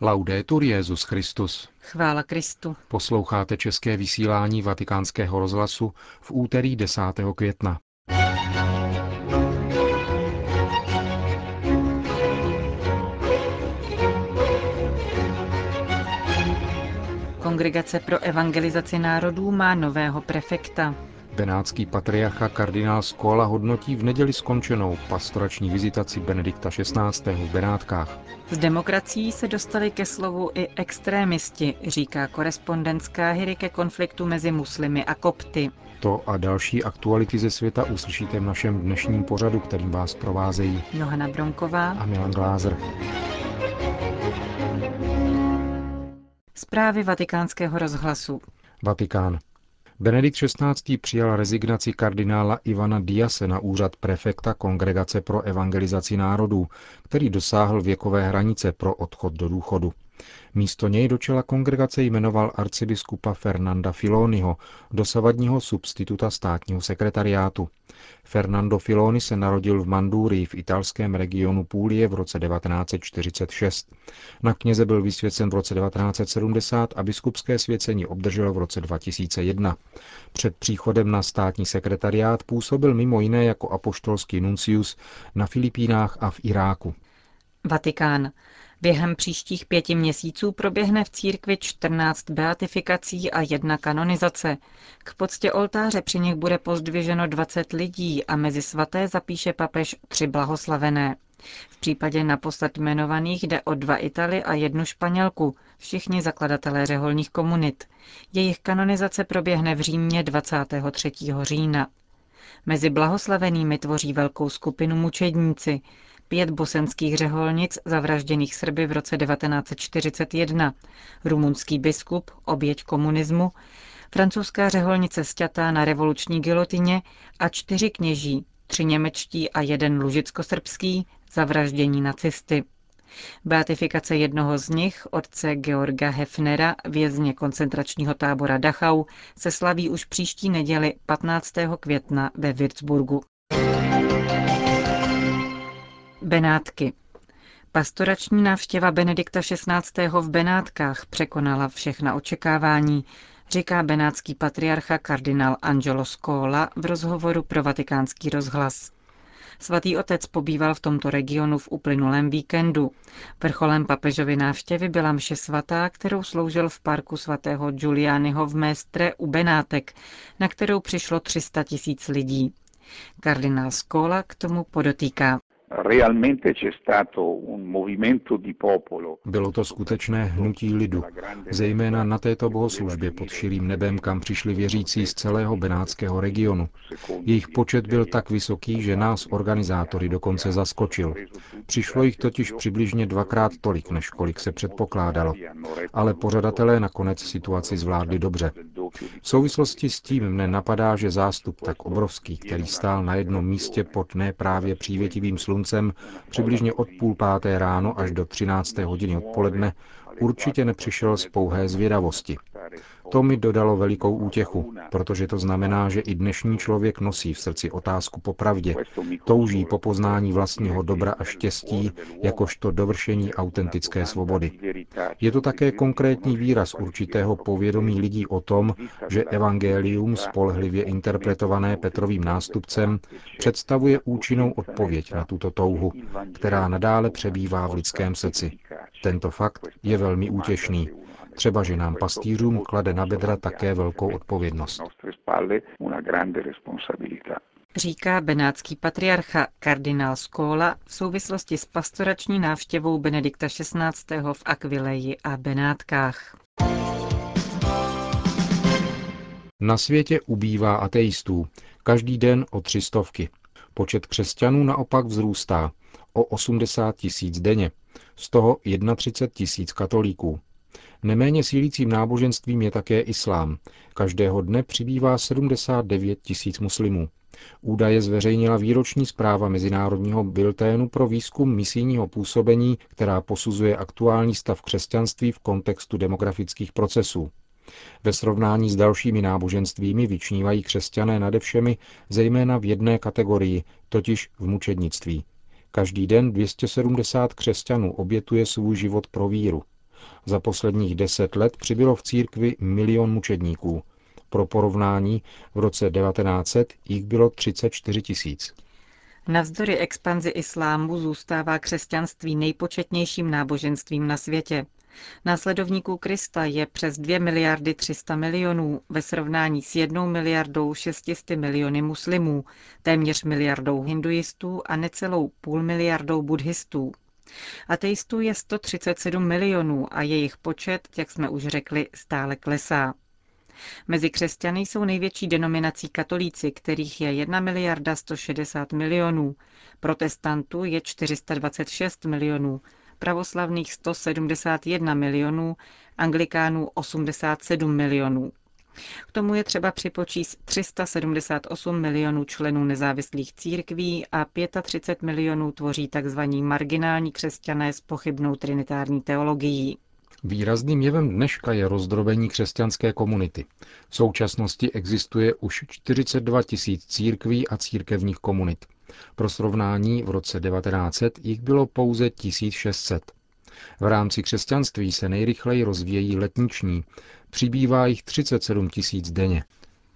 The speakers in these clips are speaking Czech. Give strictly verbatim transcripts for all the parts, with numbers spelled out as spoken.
Laudetur Jesus Christus. Chvála Kristu. Posloucháte české vysílání Vatikánského rozhlasu v úterý desátého května. Kongregace pro evangelizaci národů má nového prefekta. Benátský patriarcha kardinál Scola hodnotí v neděli skončenou pastorační vizitaci Benedikta šestnáctého v Benátkách. S demokracií se dostali ke slovu i extrémisti, říká korespondentská hry ke konfliktu mezi muslimy a kopty. To a další aktuality ze světa uslyšíte v našem dnešním pořadu, kterým vás provázejí Johana Bronková a Milan Glázer. Zprávy Vatikánského rozhlasu. Vatikán. Benedikt šestnáctý. Přijal rezignaci kardinála Ivana Diase na úřad prefekta Kongregace pro evangelizaci národů, který dosáhl věkové hranice pro odchod do důchodu. Místo něj do čela kongregace jmenoval arcibiskupa Fernanda Filoniho, dosavadního substituta státního sekretariátu. Fernando Filoni se narodil v Mandúrii v italském regionu Půlie v roce devatenáct set čtyřicet šest. Na kněze byl vysvěcen v roce devatenáct set sedmdesát a biskupské svěcení obdržel v roce dva tisíce jedna. Před příchodem na státní sekretariát působil mimo jiné jako apoštolský nuncius na Filipínách a v Iráku. Vatikán. Během příštích pěti měsíců proběhne v církvi čtrnáct beatifikací a jedna kanonizace. K poctě oltáře při nich bude pozdviženo dvacet lidí a mezi svaté zapíše papež tři blahoslavené. V případě naposled jmenovaných jde o dva Italy a jednu Španělku, všichni zakladatelé řeholních komunit. Jejich kanonizace proběhne v Římě dvacátého třetího října. Mezi blahoslavenými tvoří velkou skupinu mučedníci, pět bosenských řeholnic zavražděných Srby v roce devatenáct set čtyřicet jedna, rumunský biskup, oběť komunismu, francouzská řeholnice sťatá na revoluční gilotině a čtyři kněží, tři němečtí a jeden lužicko-srbský, zavraždění nacisty. Beatifikace jednoho z nich, otce Georga Hefnera, vězně koncentračního tábora Dachau, se slaví už příští neděli patnáctého května ve Würzburgu. Benátky. Pastorační návštěva Benedikta šestnáctého. v Benátkách překonala všechna očekávání, říká benátský patriarcha kardinál Angelo Scola v rozhovoru pro Vatikánský rozhlas. Svatý otec pobýval v tomto regionu v uplynulém víkendu. Vrcholem papežovy návštěvy byla mše svatá, kterou sloužil v parku svatého Giulianiho v Mestre u Benátek, na kterou přišlo tři sta tisíc lidí. Kardinál Scola k tomu podotýká. Bylo to skutečné hnutí lidu, zejména na této bohoslužbě pod širým nebem, kam přišli věřící z celého benátského regionu. Jejich počet byl tak vysoký, že nás organizátory dokonce zaskočil. Přišlo jich totiž přibližně dvakrát tolik, než kolik se předpokládalo. Ale pořadatelé nakonec situaci zvládli dobře. V souvislosti s tím mne napadá, že zástup tak obrovský, který stál na jednom místě pod ne právě přívětivým sluncem přibližně od půl páté ráno až do třinácté hodiny odpoledne, určitě nepřišel z pouhé zvědavosti. To mi dodalo velikou útěchu, protože to znamená, že i dnešní člověk nosí v srdci otázku po pravdě, touží po poznání vlastního dobra a štěstí, jakožto dovršení autentické svobody. Je to také konkrétní výraz určitého povědomí lidí o tom, že evangelium, spolehlivě interpretované Petrovým nástupcem, představuje účinnou odpověď na tuto touhu, která nadále přebývá v lidském srdci. Tento fakt je velmi útěšný. Třeba, že nám pastýřům klade na bedra také velkou odpovědnost. Říká benátský patriarcha kardinál Scola v souvislosti s pastorační návštěvou Benedikta šestnáctého. v Aquileji a Benátkách. Na světě ubývá ateistů. Každý den o tři stovky. Počet křesťanů naopak vzrůstá. O osmdesát tisíc denně. Z toho třicet jedna tisíc katolíků. Neméně sílícím náboženstvím je také islám. Každého dne přibývá sedmdesát devět tisíc muslimů. Údaje zveřejnila výroční zpráva mezinárodního Bilténu pro výzkum misijního působení, která posuzuje aktuální stav křesťanství v kontextu demografických procesů. Ve srovnání s dalšími náboženstvími vyčnívají křesťané nade všemi, zejména v jedné kategorii, totiž v mučednictví. Každý den dvě stě sedmdesát křesťanů obětuje svůj život pro víru. Za posledních deset let přibylo v církvi milion mučedníků. Pro porovnání, v roce devatenáct set jich bylo třicet čtyři tisíc. Navzdory expanzi islámu zůstává křesťanství nejpočetnějším náboženstvím na světě. Následovníků Krista je přes dvě miliardy tři sta milionů ve srovnání s jednou miliardou šesti sty miliony muslimů, téměř miliardou hinduistů a necelou půl miliardou buddhistů. Ateistů je sto třicet sedm milionů a jejich počet, jak jsme už řekli, stále klesá. Mezi křesťany jsou největší denominací katolíci, kterých je jedna miliarda sto šedesát milionů, protestantů je čtyři sta dvacet šest milionů, pravoslavných sto sedmdesát jedna milionů, anglikánů osmdesát sedm milionů. K tomu je třeba připočíst tři sta sedmdesát osm milionů členů nezávislých církví a třicet pět milionů tvoří tzv. Marginální křesťané s pochybnou trinitární teologií. Výrazným jevem dneška je rozdrobení křesťanské komunity. V současnosti existuje už čtyřicet dva tisíc církví a církevních komunit. Pro srovnání v roce devatenáct set jich bylo pouze tisíc šest set. V rámci křesťanství se nejrychleji rozvíjí letniční, přibývá jich třicet sedm tisíc denně.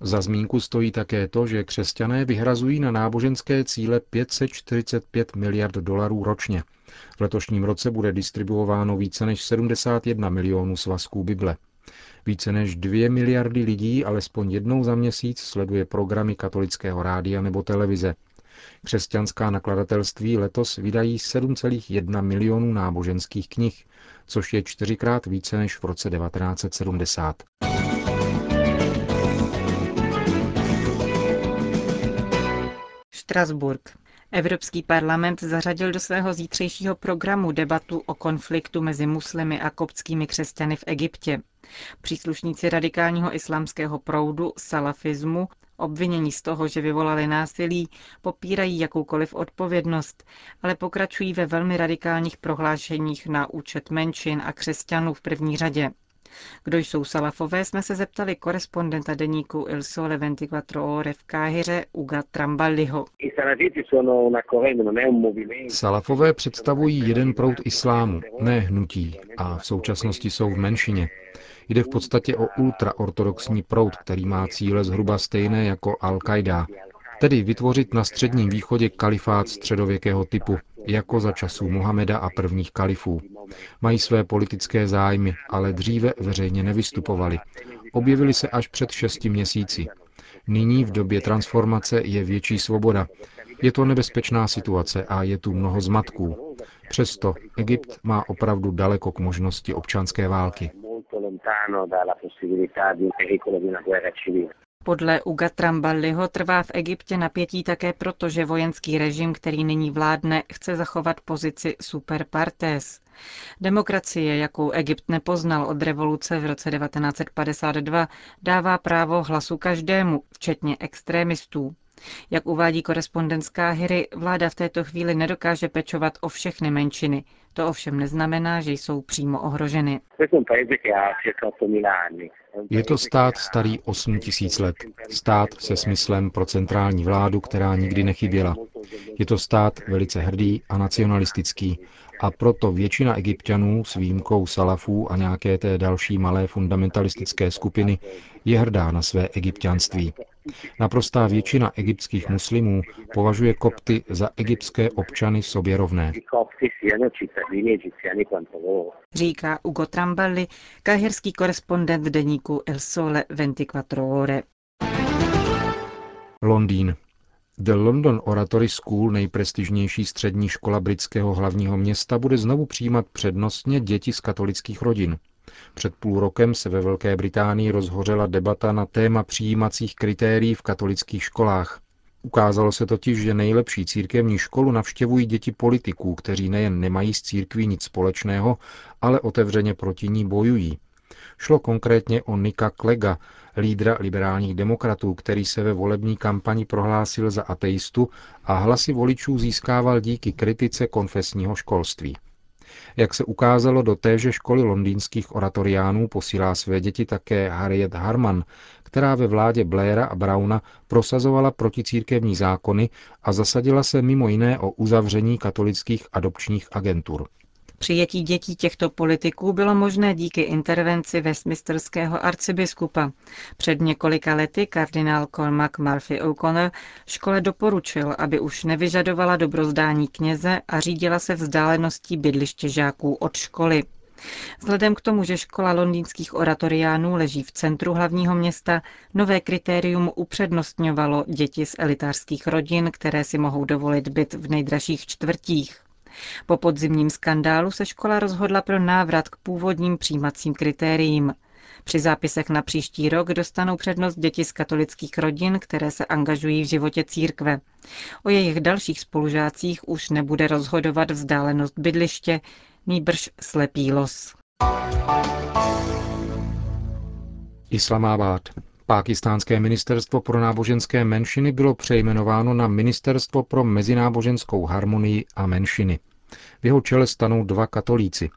Za zmínku stojí také to, že křesťané vyhrazují na náboženské cíle pět set čtyřicet pět miliard dolarů ročně. V letošním roce bude distribuováno více než sedmdesát jedna milionů svazků Bible. Více než dvě miliardy lidí alespoň jednou za měsíc sleduje programy katolického rádia nebo televize. Křesťanská nakladatelství letos vydají sedm celá jedna milionů náboženských knih, což je čtyřikrát více než v roce devatenáct set sedmdesát. Štrasburk. Evropský parlament zařadil do svého zítřejšího programu debatu o konfliktu mezi muslimy a koptskými křesťany v Egyptě. Příslušníci radikálního islámského proudu, salafismu, obvinění z toho, že vyvolali násilí, popírají jakoukoliv odpovědnost, ale pokračují ve velmi radikálních prohlášeních na účet menšin a křesťanů v první řadě. Kdo jsou salafové, jsme se zeptali korespondenta deníku El Sole Venti Quattro Ore v Káhiře Uga Tramballiho. Salafové představují jeden proud islámu, ne hnutí, a v současnosti jsou v menšině. Jde v podstatě o ultraortodoxní proud, který má cíle zhruba stejné jako Al-Qaida, tedy vytvořit na Středním východě kalifát středověkého typu, jako za časů Mohameda a prvních kalifů. Mají své politické zájmy, ale dříve veřejně nevystupovali. Objevili se až před šesti měsíci. Nyní v době transformace je větší svoboda. Je to nebezpečná situace a je tu mnoho zmatků. Přesto Egypt má opravdu daleko k možnosti občanské války. Podle Uga Tramballiho trvá v Egyptě napětí také proto, že vojenský režim, který nyní vládne, chce zachovat pozici super partes. Demokracie, jakou Egypt nepoznal od revoluce v roce devatenáct set padesát dva, dává právo hlasu každému, včetně extrémistů. Jak uvádí korespondent z Káhiry, vláda v této chvíli nedokáže pečovat o všechny menšiny. To ovšem neznamená, že jsou přímo ohroženy. Je to stát starý osm tisíc let. Stát se smyslem pro centrální vládu, která nikdy nechyběla. Je to stát velice hrdý a nacionalistický. A proto většina Egypťanů s výjimkou salafů a nějaké té další malé fundamentalistické skupiny je hrdá na své egypťanství. Naprostá většina egyptských muslimů považuje kopty za egyptské občany sobě rovné. Říká Ugo Tramballi, káhirský korespondent v deníku El Sole ventiquattro Ore. Londýn. The London Oratory School, nejprestižnější střední škola britského hlavního města, bude znovu přijímat přednostně děti z katolických rodin. Před půl rokem se ve Velké Británii rozhořela debata na téma přijímacích kritérií v katolických školách. Ukázalo se totiž, že nejlepší církevní školu navštěvují děti politiků, kteří nejen nemají s církví nic společného, ale otevřeně proti ní bojují. Šlo konkrétně o Nicka Clegga, lídra liberálních demokratů, který se ve volební kampani prohlásil za ateistu a hlasy voličů získával díky kritice konfesního školství. Jak se ukázalo, do téže školy londýnských oratoriánů posílá své děti také Harriet Harman, která ve vládě Blaira a Browna prosazovala proticírkevní zákony a zasadila se mimo jiné o uzavření katolických adopčních agentur. Přijetí dětí těchto politiků bylo možné díky intervenci westminsterského arcibiskupa. Před několika lety kardinál Colmack Murphy O'Connor škole doporučil, aby už nevyžadovala dobrozdání kněze a řídila se vzdáleností bydliště žáků od školy. Vzhledem k tomu, že škola londýnských oratoriánů leží v centru hlavního města, nové kritérium upřednostňovalo děti z elitářských rodin, které si mohou dovolit byt v nejdražších čtvrtích. Po podzimním skandálu se škola rozhodla pro návrat k původním přijímacím kritériím. Při zápisech na příští rok dostanou přednost děti z katolických rodin, které se angažují v životě církve. O jejich dalších spolužácích už nebude rozhodovat vzdálenost bydliště, nýbrž slepý los. Islamabad. Pákistánské ministerstvo pro náboženské menšiny bylo přejmenováno na Ministerstvo pro mezináboženskou harmonii a menšiny. V jeho čele stanou dva katolíci.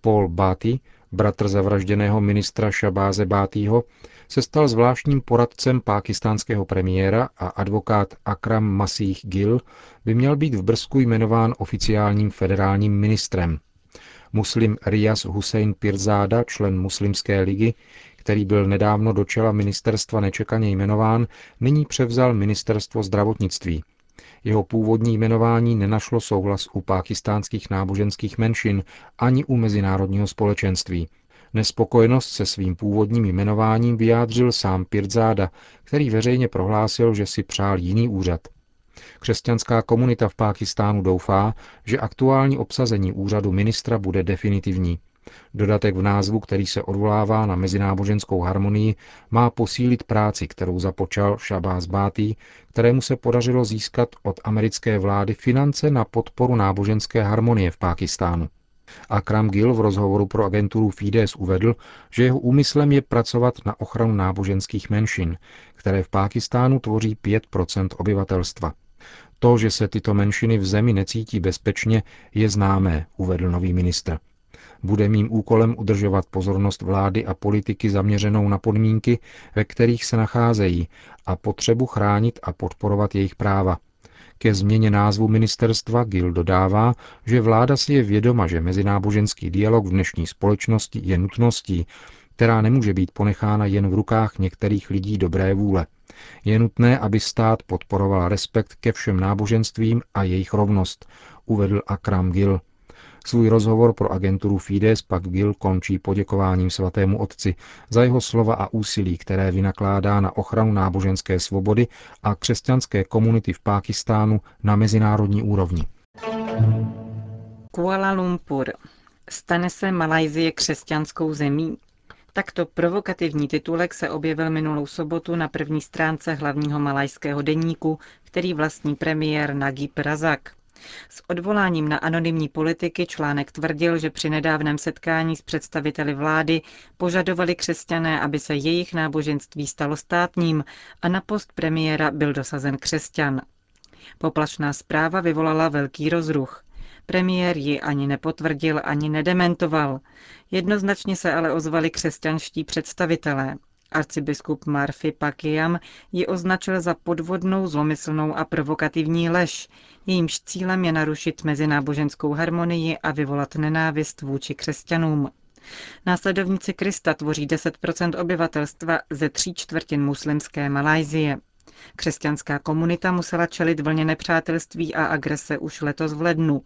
Paul Bhatti, bratr zavražděného ministra Shahbáze Bhattiho, se stal zvláštním poradcem pákistánského premiéra a advokát Akram Masih Gill by měl být v Brzku jmenován oficiálním federálním ministrem. Muslim Riyas Hussein Pirzada, člen Muslimské ligy, který byl nedávno do čela ministerstva nečekaně jmenován, nyní převzal ministerstvo zdravotnictví. Jeho původní jmenování nenašlo souhlas u pákistánských náboženských menšin ani u mezinárodního společenství. Nespokojenost se svým původním jmenováním vyjádřil sám Pirzada, který veřejně prohlásil, že si přál jiný úřad. Křesťanská komunita v Pákistánu doufá, že aktuální obsazení úřadu ministra bude definitivní. Dodatek v názvu, který se odvolává na mezináboženskou harmonii, má posílit práci, kterou započal Shahbáz Bhatti, kterému se podařilo získat od americké vlády finance na podporu náboženské harmonie v Pákistánu. Akram Gill v rozhovoru pro agenturu Fides uvedl, že jeho úmyslem je pracovat na ochranu náboženských menšin, které v Pákistánu tvoří pět procent obyvatelstva. To, že se tyto menšiny v zemi necítí bezpečně, je známé, uvedl nový ministr. Bude mým úkolem udržovat pozornost vlády a politiky zaměřenou na podmínky, ve kterých se nacházejí, a potřebu chránit a podporovat jejich práva. Ke změně názvu ministerstva Gill dodává, že vláda si je vědoma, že mezináboženský dialog v dnešní společnosti je nutností, která nemůže být ponechána jen v rukách některých lidí dobré vůle. Je nutné, aby stát podporoval respekt ke všem náboženstvím a jejich rovnost, uvedl Akram Gill. Svůj rozhovor pro agenturu Fides pak Gill končí poděkováním svatému otci za jeho slova a úsilí, které vynakládá na ochranu náboženské svobody a křesťanské komunity v Pákistánu na mezinárodní úrovni. Kuala Lumpur. Stane se Malajsie křesťanskou zemí? Takto provokativní titulek se objevil minulou sobotu na první stránce hlavního malajského deníku, který vlastní premiér Najib Razak. S odvoláním na anonymní politiky článek tvrdil, že při nedávném setkání s představiteli vlády požadovali křesťané, aby se jejich náboženství stalo státním a na post premiéra byl dosazen křesťan. Poplašná zpráva vyvolala velký rozruch. Premiér ji ani nepotvrdil, ani nedementoval. Jednoznačně se ale ozvali křesťanští představitelé. Arcibiskup Marfi Pakiam ji označil za podvodnou, zlomyslnou a provokativní lež, jejímž cílem je narušit mezináboženskou harmonii a vyvolat nenávist vůči křesťanům. Následovníci Krista tvoří deset procent obyvatelstva ze tří čtvrtin muslimské Malajsie. Křesťanská komunita musela čelit vlně nepřátelství a agrese už letos v lednu.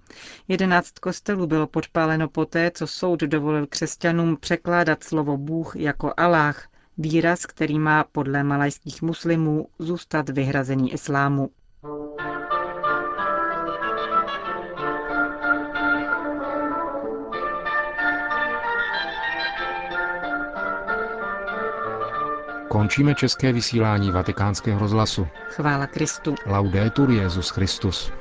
Jedenáct kostelů bylo podpáleno poté, co soud dovolil křesťanům překládat slovo Bůh jako Aláh, výraz, který má podle malajských muslimů zůstat vyhrazený islámu. Končíme české vysílání Vatikánského rozhlasu. Chvála Kristu. Laudetur Jesus Christus.